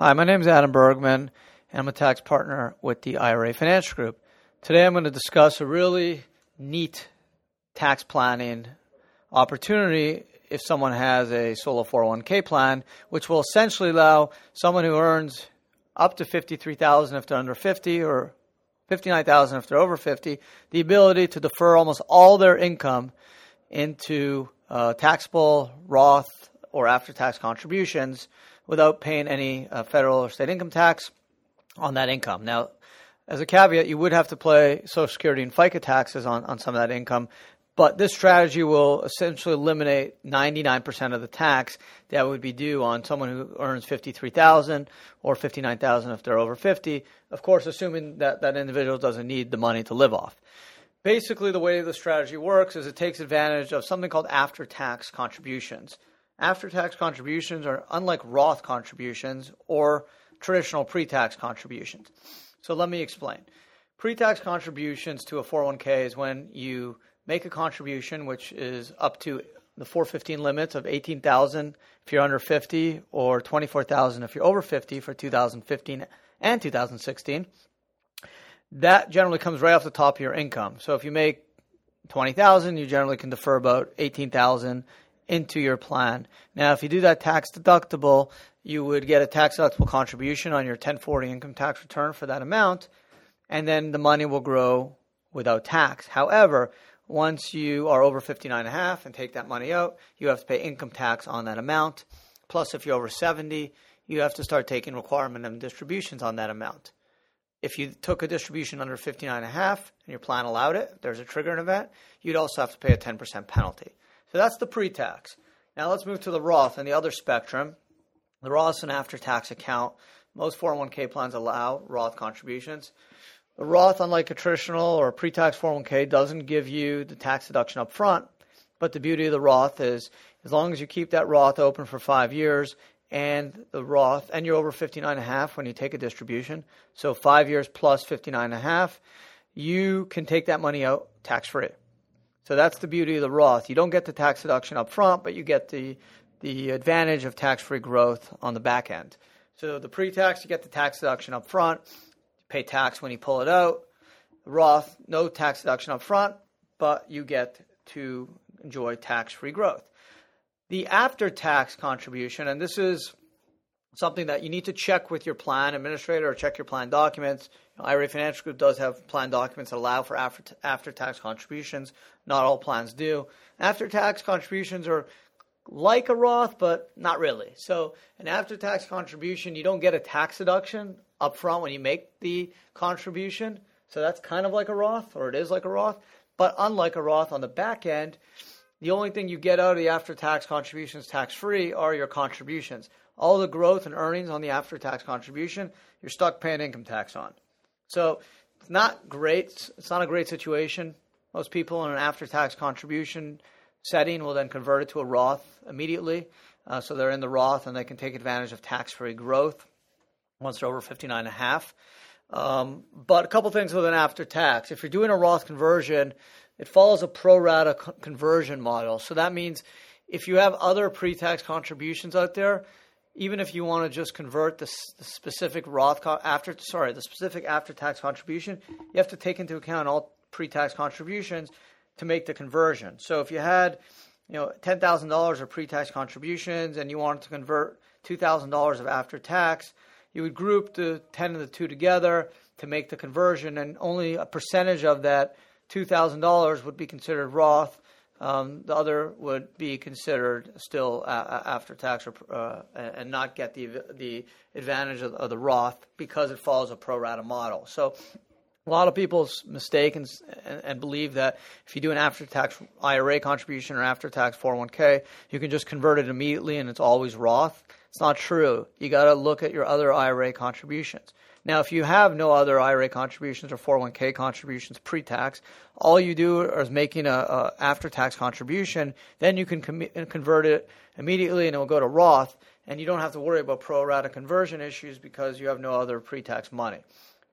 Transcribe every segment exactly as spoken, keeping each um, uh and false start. Hi, my name is Adam Bergman, and I'm a tax partner with the I R A Financial Group. Today I'm going to discuss a really neat tax planning opportunity if someone has a solo four oh one k plan, which will essentially allow someone who earns up to fifty-three thousand dollars if they're under fifty or fifty-nine thousand dollars if they're over fifty, the ability to defer almost all their income into uh, taxable, Roth, or after-tax contributions without paying any uh, federal or state income tax on that income. Now, as a caveat, you would have to pay Social Security and FICA taxes on, on some of that income, but this strategy will essentially eliminate ninety-nine percent of the tax that would be due on someone who earns fifty-three thousand dollars or fifty-nine thousand dollars if they're over fifty, of course, assuming that that individual doesn't need the money to live off. Basically, the way the strategy works is it takes advantage of something called after-tax contributions. After-tax contributions are unlike Roth contributions or traditional pre-tax contributions. So let me explain. Pre-tax contributions to a four oh one k is when you make a contribution, which is up to the four fifteen limits of eighteen thousand dollars if you're under fifty or twenty-four thousand dollars if you're over fifty for two thousand fifteen and two thousand sixteen. That generally comes right off the top of your income. So if you make twenty thousand dollars, you generally can defer about eighteen thousand dollars into your plan. Now, if you do that tax deductible, you would get a tax deductible contribution on your ten forty income tax return for that amount, and then the money will grow without tax. However, once you are over fifty-nine and a half and take that money out, you have to pay income tax on that amount. Plus, if you're over seventy, you have to start taking requirement and distributions on that amount. If you took a distribution under fifty-nine and a half and your plan allowed it, there's a triggering event, you'd also have to pay a ten percent penalty. So that's the pre-tax. Now let's move to the Roth and the other spectrum. The Roth is an after-tax account. Most four oh one k plans allow Roth contributions. The Roth, unlike a traditional or a pre-tax four oh one k, doesn't give you the tax deduction up front. But the beauty of the Roth is as long as you keep that Roth open for five years and the Roth, and you're over fifty-nine and a half when you take a distribution, so five years plus fifty-nine and a half, you can take that money out tax-free. So that's the beauty of the Roth. You don't get the tax deduction up front, but you get the the advantage of tax-free growth on the back end. So the pre-tax, you get the tax deduction up front. You pay tax when you pull it out. The Roth, no tax deduction up front, but you get to enjoy tax-free growth. The after-tax contribution, and this is something that you need to check with your plan administrator or check your plan documents. You know, I R A Financial Group does have plan documents that allow for after, after-tax contributions. Not all plans do. After-tax contributions are like a Roth, but not really. So an after-tax contribution, you don't get a tax deduction up front when you make the contribution. So that's kind of like a Roth, or it is like a Roth. But unlike a Roth on the back end, the only thing you get out of the after-tax contributions tax-free are your contributions. All the growth and earnings on the after-tax contribution, you're stuck paying income tax on. So it's not great. It's not a great situation. Most people in an after-tax contribution setting will then convert it to a Roth immediately. Uh, so they're in the Roth and they can take advantage of tax-free growth once they're over fifty-nine and a half. Um, but a couple things with an after-tax. If you're doing a Roth conversion, it follows a pro-rata co- conversion model. So that means if you have other pre-tax contributions out there, even if you want to just convert the, the specific Roth co- after, sorry, the specific after-tax contribution, you have to take into account all pre-tax contributions to make the conversion. So if you had, you know, ten thousand dollars of pre-tax contributions and you wanted to convert two thousand dollars of after-tax, you would group the ten and the two together to make the conversion, and only a percentage of that two thousand dollars would be considered Roth. Um, the other would be considered still uh, after tax or, uh, and not get the the advantage of, of the Roth because it follows a pro rata model. So a lot of people mistake and, and believe that if you do an after-tax I R A contribution or after-tax four oh one k, you can just convert it immediately and it's always Roth. It's not true. You got to look at your other I R A contributions. Now, if you have no other I R A contributions or four oh one k contributions pre-tax, all you do is making a, a after-tax contribution, then you can com- convert it immediately and it will go to Roth, and you don't have to worry about pro-rata conversion issues because you have no other pre-tax money.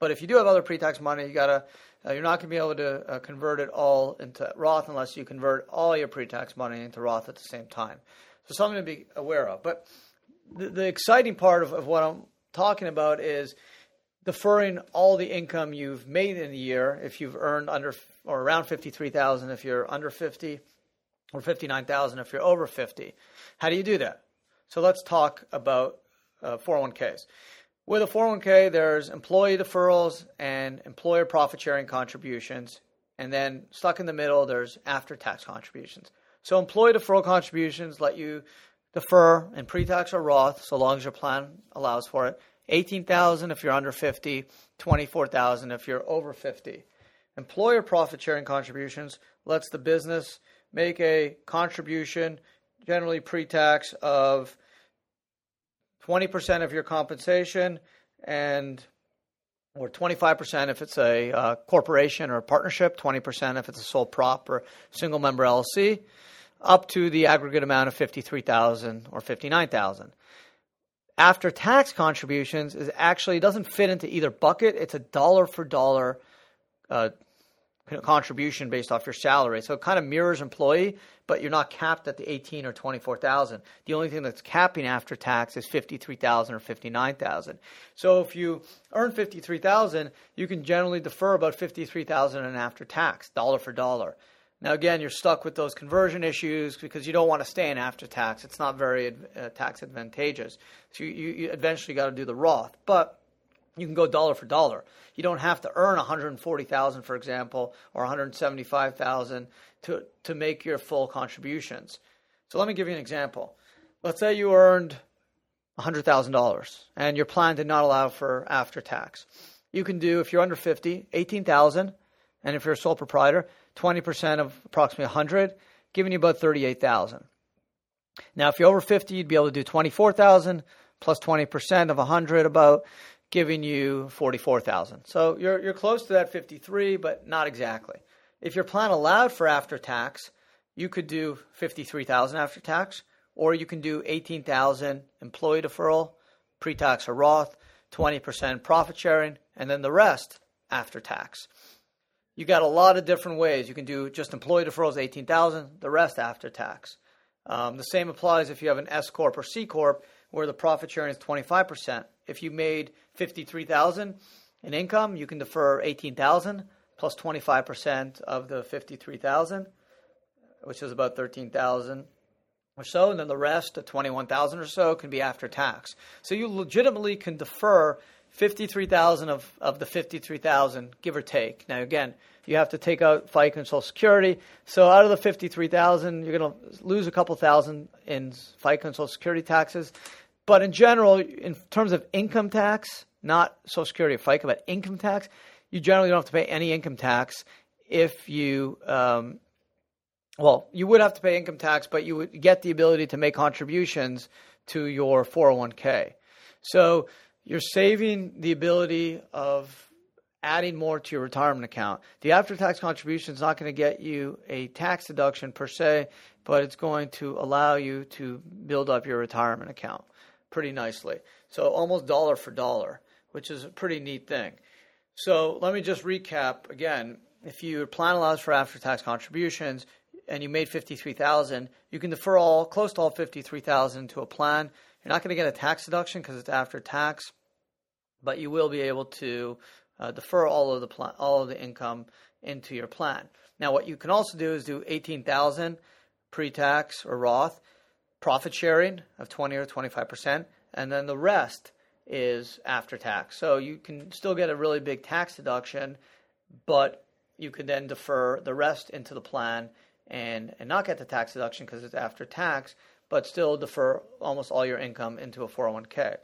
But if you do have other pre-tax money, you gotta, uh, you're not going to be able to uh, convert it all into Roth unless you convert all your pre-tax money into Roth at the same time. So something to be aware of. But the, the exciting part of, of what I'm talking about is deferring all the income you've made in a year if you've earned under or around fifty-three thousand if you're under fifty, or fifty-nine thousand if you're over fifty. How do you do that? So let's talk about uh, four oh one k's. With a four oh one k, there's employee deferrals and employer profit-sharing contributions. And then stuck in the middle, there's after-tax contributions. So employee deferral contributions let you defer in pre-tax or Roth, so long as your plan allows for it. eighteen thousand if you're under fifty, twenty-four thousand if you're over fifty. Employer profit-sharing contributions lets the business make a contribution, generally pre-tax, of twenty percent of your compensation, and or twenty-five percent if it's a uh, corporation or a partnership, twenty percent if it's a sole prop or single member L L C, up to the aggregate amount of fifty-three thousand or fifty-nine thousand. After tax contributions is actually doesn't fit into either bucket. It's a dollar for dollar uh, contribution based off your salary. So it kind of mirrors employee, but you're not capped at the eighteen or twenty-four thousand. The only thing that's capping after tax is fifty-three thousand or fifty-nine thousand. So if you earn fifty-three thousand, you can generally defer about fifty-three thousand in after tax, dollar for dollar. Now again, you're stuck with those conversion issues because you don't want to stay in after tax. It's not very uh, tax advantageous. So you, you eventually got to do the Roth, but you can go dollar for dollar. You don't have to earn one hundred forty thousand, for example, or one hundred seventy-five thousand to to make your full contributions. So let me give you an example. Let's say you earned one hundred thousand dollars and your plan did not allow for after tax. You can do, if you're under fifty, eighteen thousand, and if you're a sole proprietor, twenty percent of approximately one hundred, giving you about thirty-eight thousand. Now, if you're over fifty, you'd be able to do twenty-four thousand plus twenty percent of one hundred, about giving you forty-four thousand. So you're you're close to that fifty-three, but not exactly. If your plan allowed for after tax, you could do fifty-three thousand after tax, or you can do eighteen thousand employee deferral, pre-tax or Roth, twenty percent profit sharing, and then the rest after tax. You got a lot of different ways. You can do just employee deferrals, eighteen thousand, the rest after tax. Um, the same applies if you have an S corp or C corp, where the profit sharing is twenty-five percent. If you made fifty-three thousand dollars in income, you can defer eighteen thousand dollars plus twenty-five percent of the fifty-three thousand dollars, which is about thirteen thousand dollars or so, and then the rest, twenty-one thousand dollars or so, can be after tax. So you legitimately can defer fifty-three thousand dollars of, of the fifty-three thousand dollars, give or take. Now, again, you have to take out FICA and Social Security. So out of the fifty-three thousand dollars, you're going to lose a couple thousand in FICA and Social Security taxes. But in general, in terms of income tax, not Social Security or FICA, but income tax, you generally don't have to pay any income tax if you um, – well, you would have to pay income tax, but you would get the ability to make contributions to your four oh one k. So you're saving the ability of adding more to your retirement account. The after-tax contribution is not going to get you a tax deduction per se, but it's going to allow you to build up your retirement account pretty nicely. So almost dollar for dollar, which is a pretty neat thing. So let me just recap again. If your plan allows for after-tax contributions and you made fifty-three thousand dollars, you can defer all close to all fifty-three thousand dollars to a plan. You're not going to get a tax deduction because it's after tax, but you will be able to uh, defer all of the plan, all of the income into your plan. Now, what you can also do is do eighteen thousand dollars pre-tax or Roth, profit sharing of twenty or twenty-five percent, and then the rest is after tax. So you can still get a really big tax deduction, but you can then defer the rest into the plan and, and not get the tax deduction because it's after tax, but still defer almost all your income into a four oh one k.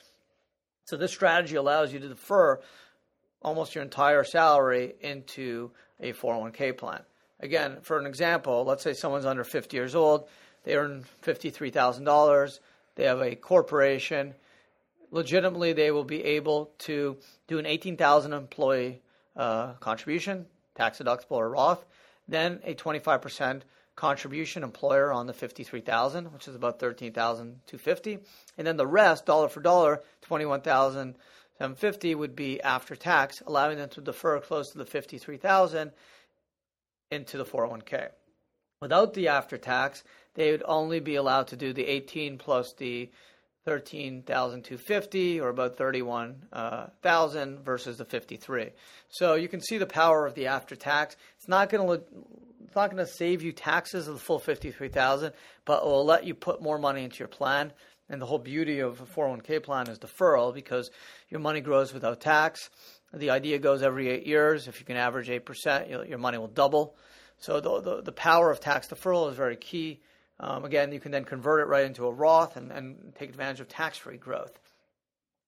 So this strategy allows you to defer almost your entire salary into a four oh one k plan. Again, for an example, let's say someone's under fifty years old. They earn fifty-three thousand dollars. They have a corporation. Legitimately, they will be able to do an eighteen thousand dollars employee uh, contribution, tax deductible or Roth, then a twenty-five percent contribution employer on the fifty-three thousand dollars, which is about thirteen thousand two hundred fifty dollars, and then the rest, dollar for dollar, twenty-one thousand seven hundred fifty dollars would be after tax, allowing them to defer close to the fifty-three thousand dollars into the four oh one k. Without the after tax, they would only be allowed to do the eighteen plus the thirteen thousand two hundred fifty dollars, or about thirty-one thousand dollars versus the fifty-three thousand dollars. So you can see the power of the after-tax. It's not going to it's not going to save you taxes of the full fifty-three thousand dollars, but it will let you put more money into your plan. And the whole beauty of a four oh one k plan is deferral, because your money grows without tax. The idea goes every eight years. If you can average eight percent, your money will double. So the, the, the power of tax deferral is very key. Um, again, you can then convert it right into a Roth and, and take advantage of tax-free growth.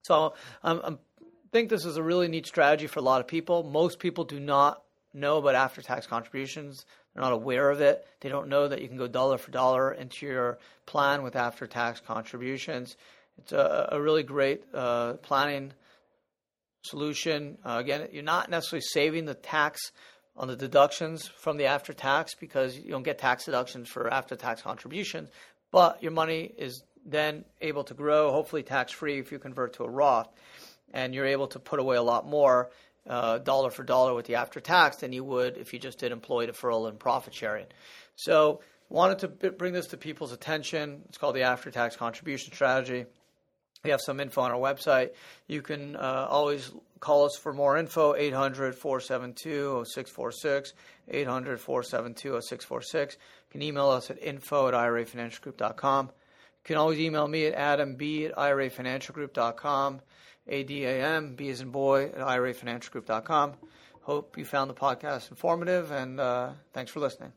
So um, I think this is a really neat strategy for a lot of people. Most people do not know about after-tax contributions. They're not aware of it. They don't know that you can go dollar for dollar into your plan with after-tax contributions. It's a, a really great uh, planning solution. Uh, again, you're not necessarily saving the tax on the deductions from the after-tax, because you don't get tax deductions for after-tax contributions, but your money is then able to grow, hopefully tax-free if you convert to a Roth, and you're able to put away a lot more uh, dollar for dollar with the after-tax than you would if you just did employee deferral and profit sharing. So wanted to b- bring this to people's attention. It's called the after-tax contribution strategy. We have some info on our website. You can uh, always call us for more info, eight hundred, four seven two, zero six four six, eight hundred, four seven two, zero six four six. You can email us at info at I R A financial group dot com. You can always email me at adam b at I R A financial group dot com, A D A M, B as in boy, at I R A financial group dot com. Hope you found the podcast informative, and uh, thanks for listening.